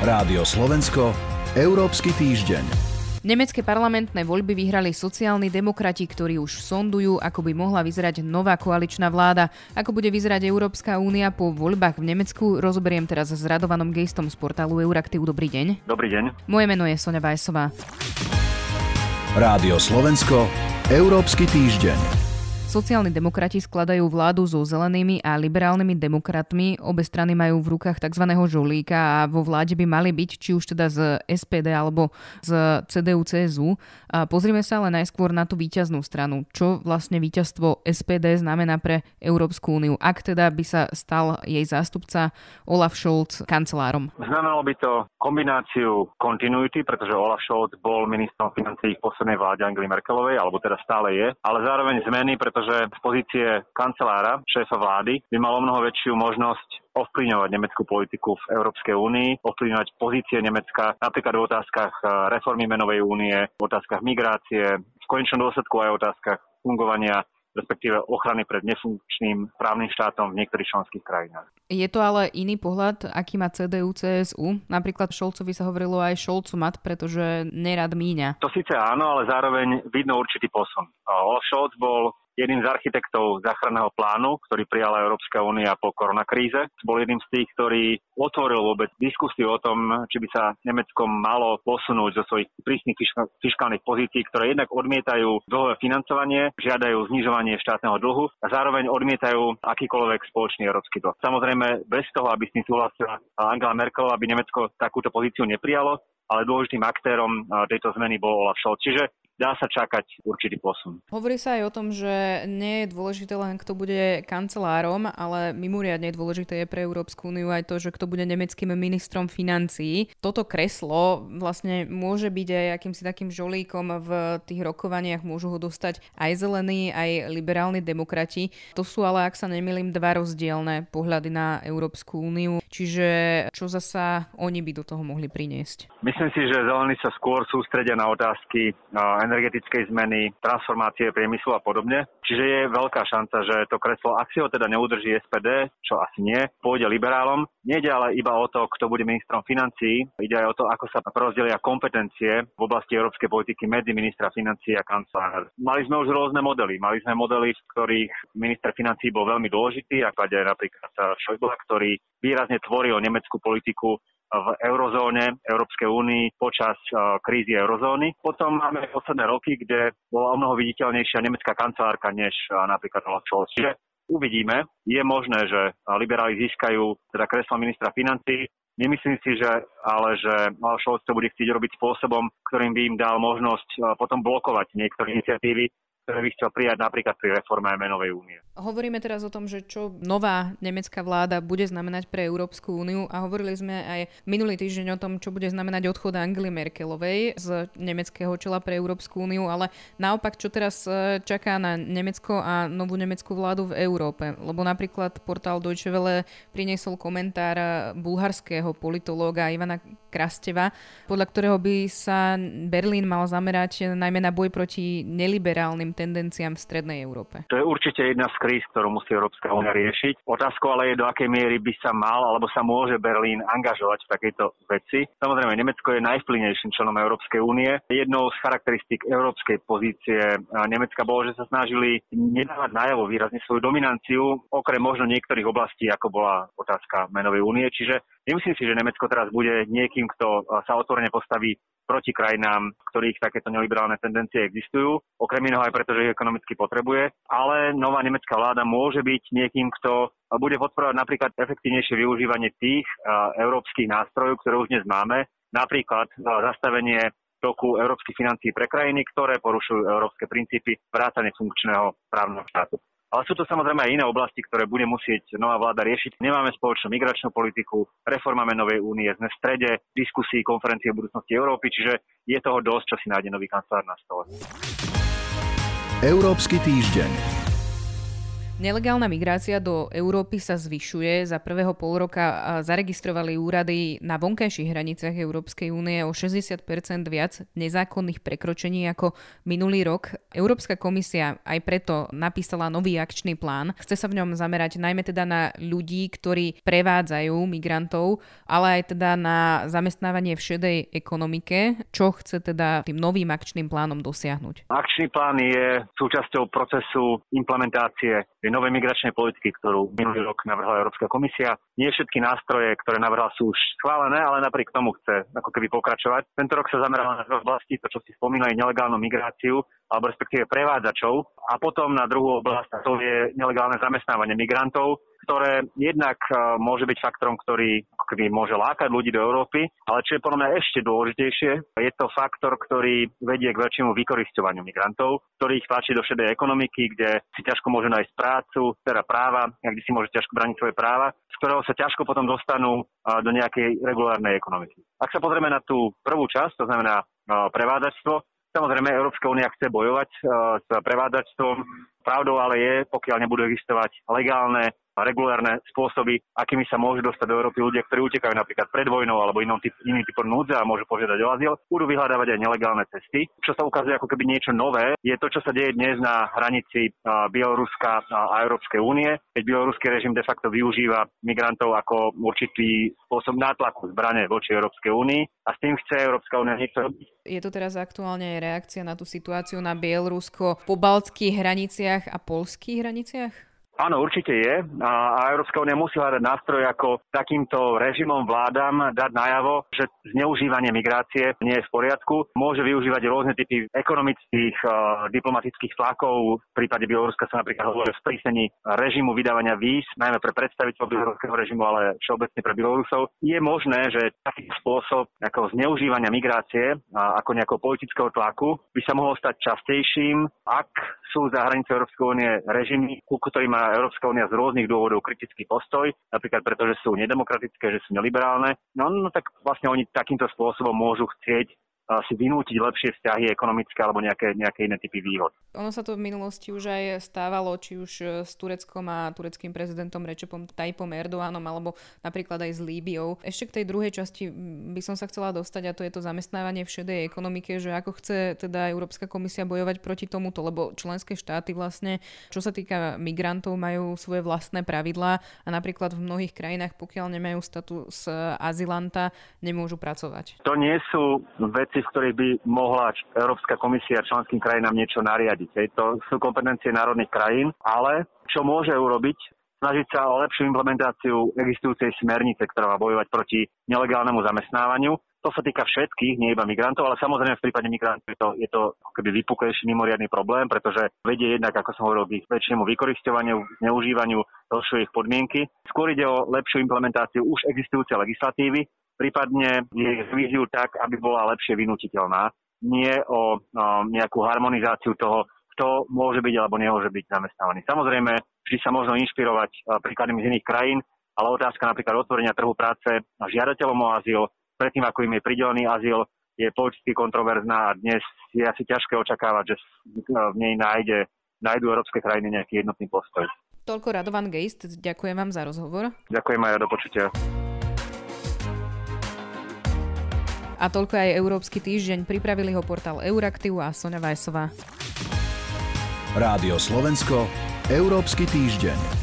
Rádio Slovensko, Európsky týždeň. Nemecké parlamentné voľby vyhrali sociálni demokrati, ktorí už sondujú, ako by mohla vyzerať nová koaličná vláda. Ako bude vyzerať Európska únia po voľbách v Nemecku, rozoberiem teraz s Radovanom Geistom z portálu Euractiv. Dobrý deň. Dobrý deň. Moje meno je Sonia Vajsová. Rádio Slovensko, Európsky týždeň. Sociálni demokrati skladajú vládu so zelenými a liberálnymi demokratmi. Obe strany majú v rukách tzv. Žolíka a vo vláde by mali byť, či už teda z SPD alebo z CDU-CSU. A pozrime sa ale najskôr na tú víťaznú stranu. Čo vlastne víťazstvo SPD znamená pre Európsku úniu? Ak teda by sa stal jej zástupca Olaf Scholz kancelárom. Znamenalo by to kombináciu continuity, pretože Olaf Scholz bol ministrom financií v poslednej vláde Angely Merkelovej, alebo teda stále je, ale zároveň zmeny, pretože z pozície kancelára, šéfa vlády, by mal omnoho väčšiu možnosť ovplyvňovať nemeckú politiku v Európskej únii, ovplyvňovať pozície Nemecka napríklad v otázkach reformy menovej únie, v otázkach migrácie, v konečnom dôsledku aj v otázkach fungovania, respektíve ochrany pred nefunkčným právnym štátom v niektorých členských krajinách. Je to ale iný pohľad, aký má CDU-CSU. Napríklad Scholzovi sa hovorilo aj Scholzomat, pretože nerad míňa. To síce áno, ale zároveň vidno určitý posun. Olaf Scholz bol jedným z architektov záchranného plánu, ktorý prijala Európska únia po koronakríze. Bol jedným z tých, ktorý otvoril vôbec diskusiu o tom, či by sa Nemecko malo posunúť zo svojich prísnych fiškálnych pozícií, ktoré jednak odmietajú dlhové financovanie, žiadajú znižovanie štátneho dlhu a zároveň odmietajú akýkoľvek spoločný európsky dlh. Samozrejme, bez toho, aby s tým súhlasila Angela Merkelová, aby Nemecko takúto pozíciu neprijalo, ale dôležitým aktérom tejto zmeny bol Olaf Scholz. Čiže dá sa čakať určitý posun. Hovorí sa aj o tom, že nie je dôležité len kto bude kancelárom, ale mimoriadne dôležité je pre Európsku úniu aj to, že kto bude nemeckým ministrom financií. Toto kreslo vlastne môže byť aj akýmsi takým žolíkom v tých rokovaniach. Môžu ho dostať aj zelení, aj liberálni demokrati. To sú ale, ak sa nemýlim, dva rozdielne pohľady na Európsku úniu. Čiže čo zasa oni by do toho mohli priniesť? Myslím si, že zelení sa skôr sústredia na otázky energetickej zmeny, transformácie priemyslu a podobne. Čiže je veľká šanca, že to kreslo, ak si ho teda neudrží SPD, čo asi nie, pôjde liberálom. Nejde ale iba o to, kto bude ministrom financií, ide aj o to, ako sa rozdelia kompetencie v oblasti európskej politiky medzi ministra financií a kancelára. Mali sme už rôzne modely. Mali sme modely, v ktorých minister financií bol veľmi dôležitý, ako aj napríklad Schäuble, ktorý výrazne tvoril nemeckú politiku v eurozóne, Európskej únii počas krízy eurozóny. Potom máme posledné roky, kde bola omnoho viditeľnejšia nemecká kancelárka než napríklad Olaf Scholz. Čiže uvidíme, je možné, že liberáli získajú teda kreslo ministra financií. Nemyslím si, že Olaf Scholz to bude chcieť robiť spôsobom, ktorým by im dal možnosť potom blokovať niektoré iniciatívy, ktoré by chcel prijať napríklad pri reforme menovej únie. Hovoríme teraz o tom, že čo nová nemecká vláda bude znamenať pre Európsku úniu a hovorili sme aj minulý týždeň o tom, čo bude znamenať odchod Angely Merkelovej z nemeckého čela pre Európsku úniu, ale naopak, čo teraz čaká na Nemecko a novú nemeckú vládu v Európe. Lebo napríklad portál Deutsche Welle priniesol komentár bulharského politológa Ivana Krasteva, podľa ktorého by sa Berlín mal zamerať najmä na boj proti neliberálnym tendenciám v strednej Európe. To je určite jedna z kríz, ktorú musí Európska únia riešiť. Otázkou ale je, do akej miery by sa mal alebo sa môže Berlín angažovať v takejto veci. Samozrejme, Nemecko je najvplyvnejším členom Európskej únie. Jednou z charakteristík európskej pozície Nemecka bolo, že sa snažili nedávať najavo výrazne svoju dominanciu, okrem možno niektorých oblastí, ako bola otázka menovej únie, čiže nemyslím si, že Nemecko teraz bude niekým, kto sa otvorene postaví proti krajinám, ktorých takéto neoliberálne tendencie existujú, okrem iného aj preto, že ich ekonomicky potrebuje, ale nová nemecká vláda môže byť niekým, kto bude podporovať napríklad efektívnejšie využívanie tých európskych nástrojov, ktoré už dnes máme, napríklad zastavenie toku európskych financií pre krajiny, ktoré porušujú európske princípy vrátane funkčného právneho štátu. Ale sú to samozrejme aj iné oblasti, ktoré bude musieť nová vláda riešiť. Nemáme spoločnú migračnú politiku, reforma menovej únie, sme v strede diskusí konferencie o budúcnosti Európy, čiže je toho dosť, čo si nájde nový kancelár na stole. Európsky týždeň. Nelegálna migrácia do Európy sa zvyšuje. Za prvého polroka zaregistrovali úrady na vonkajších hraniciach Európskej únie o 60% viac nezákonných prekročení ako minulý rok. Európska komisia aj preto napísala nový akčný plán. Chce sa v ňom zamerať najmä teda na ľudí, ktorí prevádzajú migrantov, ale aj teda na zamestnávanie v šedej ekonomike. Čo chce teda tým novým akčným plánom dosiahnuť? Akčný plán je súčasťou procesu implementácie novej migračnej politiky, ktorú minulý rok navrhla Európska komisia. Nie všetky nástroje, ktoré navrhla, sú už schválené, ale napriek tomu chce ako keby pokračovať. Tento rok sa zamerala na dve oblasti, to, čo si spomínali, nelegálnu migráciu, alebo respektíve prevádzačov, a potom na druhú oblasť, to je nelegálne zamestnávanie migrantov, ktoré jednak môže byť faktorom, ktorý môže lákať ľudí do Európy, ale čo je podľa mňa ešte dôležitejšie, je to faktor, ktorý vedie k väčšiemu vykorisťovaniu migrantov, ktorý ich tlačí do šedej ekonomiky, kde si ťažko môžu nájsť prácu, teda práva, kde si môže ťažko brániť svoje práva, z ktorého sa ťažko potom dostanú do nejakej regulárnej ekonomiky. Ak sa pozrieme na tú prvú časť, to znamená prevádzačstvo, samozrejme, Európska únia chce bojovať s prevádzačstvom. Pravdou ale je, pokiaľ nebudú existovať legálne a regulárne spôsoby, akými sa môžu dostať do Európy ľudia, ktorí utekajú napríklad pred vojnou alebo iný typ núdze a môžu požiadať o azyl, budú vyhľadávať aj nelegálne cesty. Čo sa ukazuje ako keby niečo nové, je to, čo sa deje dnes na hranici Bieloruska a Európskej únie, keď bieloruský režim de facto využíva migrantov ako určitý spôsob nátlaku zbrane voči Európskej únii a s tým chce Európska únia niečo robiť. Je to teraz aktuálne reakcia na tú situáciu na Bielorusko po baltských hraniciach a poľských hraniciach? Áno, určite je. A Európska únia musí hľadať nástroje, ako takýmto režimom vládam dať najavo, že zneužívanie migrácie nie je v poriadku. Môže využívať rôzne typy ekonomických, diplomatických tlakov. V prípade Bieloruska sa napríklad hovorí o sprísnení režimu vydávania víz, najmä pre predstaviteľov bieloruského režimu, ale všeobecne pre Bielorusov. Je možné, že taký spôsob ako zneužívania migrácie ako nejakého politického tlaku by sa mohol stať častejším, ak sú za hranicou Európskej únie režimy, ku ktorým má Európska únia z rôznych dôvodov kritický postoj, napríklad preto, že sú nedemokratické, že sú neliberálne, no tak vlastne oni takýmto spôsobom môžu chcieť si vynútiť lepšie vzťahy ekonomické alebo nejaké iné typy výhod. Ono sa to v minulosti už aj stávalo, či už s Tureckom a tureckým prezidentom Recepom Tayyipom Erdoğanom alebo napríklad aj s Líbiou. Ešte k tej druhej časti by som sa chcela dostať, a to je to zamestnávanie v šedej ekonomike, že ako chce teda Európska komisia bojovať proti tomuto, lebo členské štáty vlastne, čo sa týka migrantov, majú svoje vlastné pravidlá a napríklad v mnohých krajinách, pokiaľ nemajú status azylanta, nemôžu pracovať. To nie sú veci, v ktorých by mohla Európska komisia členským krajinám niečo nariadiť. To sú kompetencie národných krajín, ale čo môže urobiť, snažiť sa o lepšiu implementáciu existujúcej smernice, ktorá má bojovať proti nelegálnemu zamestnávaniu. To sa týka všetkých, nie iba migrantov, ale samozrejme v prípade migrantov je to keby vypuklejší mimoriadny problém, pretože vedie jednak, ako som hovoril, k väčšiemu vykorisťovaniu, zneužívaniu, zhoršuje ich podmienky. Skôr ide o lepšiu implementáciu už existujúcej legislatívy, prípadne jej revíziu tak, aby bola lepšie vynútiteľná, nie o nejakú harmonizáciu toho, kto môže byť alebo nemôže byť zamestnávaný. Samozrejme, vždy sa možno inšpirovať príkladmi z iných krajín, ale otázka napríklad otvorenia trhu práce žiadateľom o azyl, predtým ako im je pridelený azyl, je politicky kontroverzná a dnes je asi ťažké očakávať, že v nej nájdú európske krajiny nejaký jednotný postoj. Toľko Radovan Geist, ďakujem vám za rozhovor. Ďakujem aj do počutia. A toľko aj Európsky týždeň. Pripravili ho portál Euractiv a Sonia Vajsová. Rádio Slovensko, Európsky týždeň.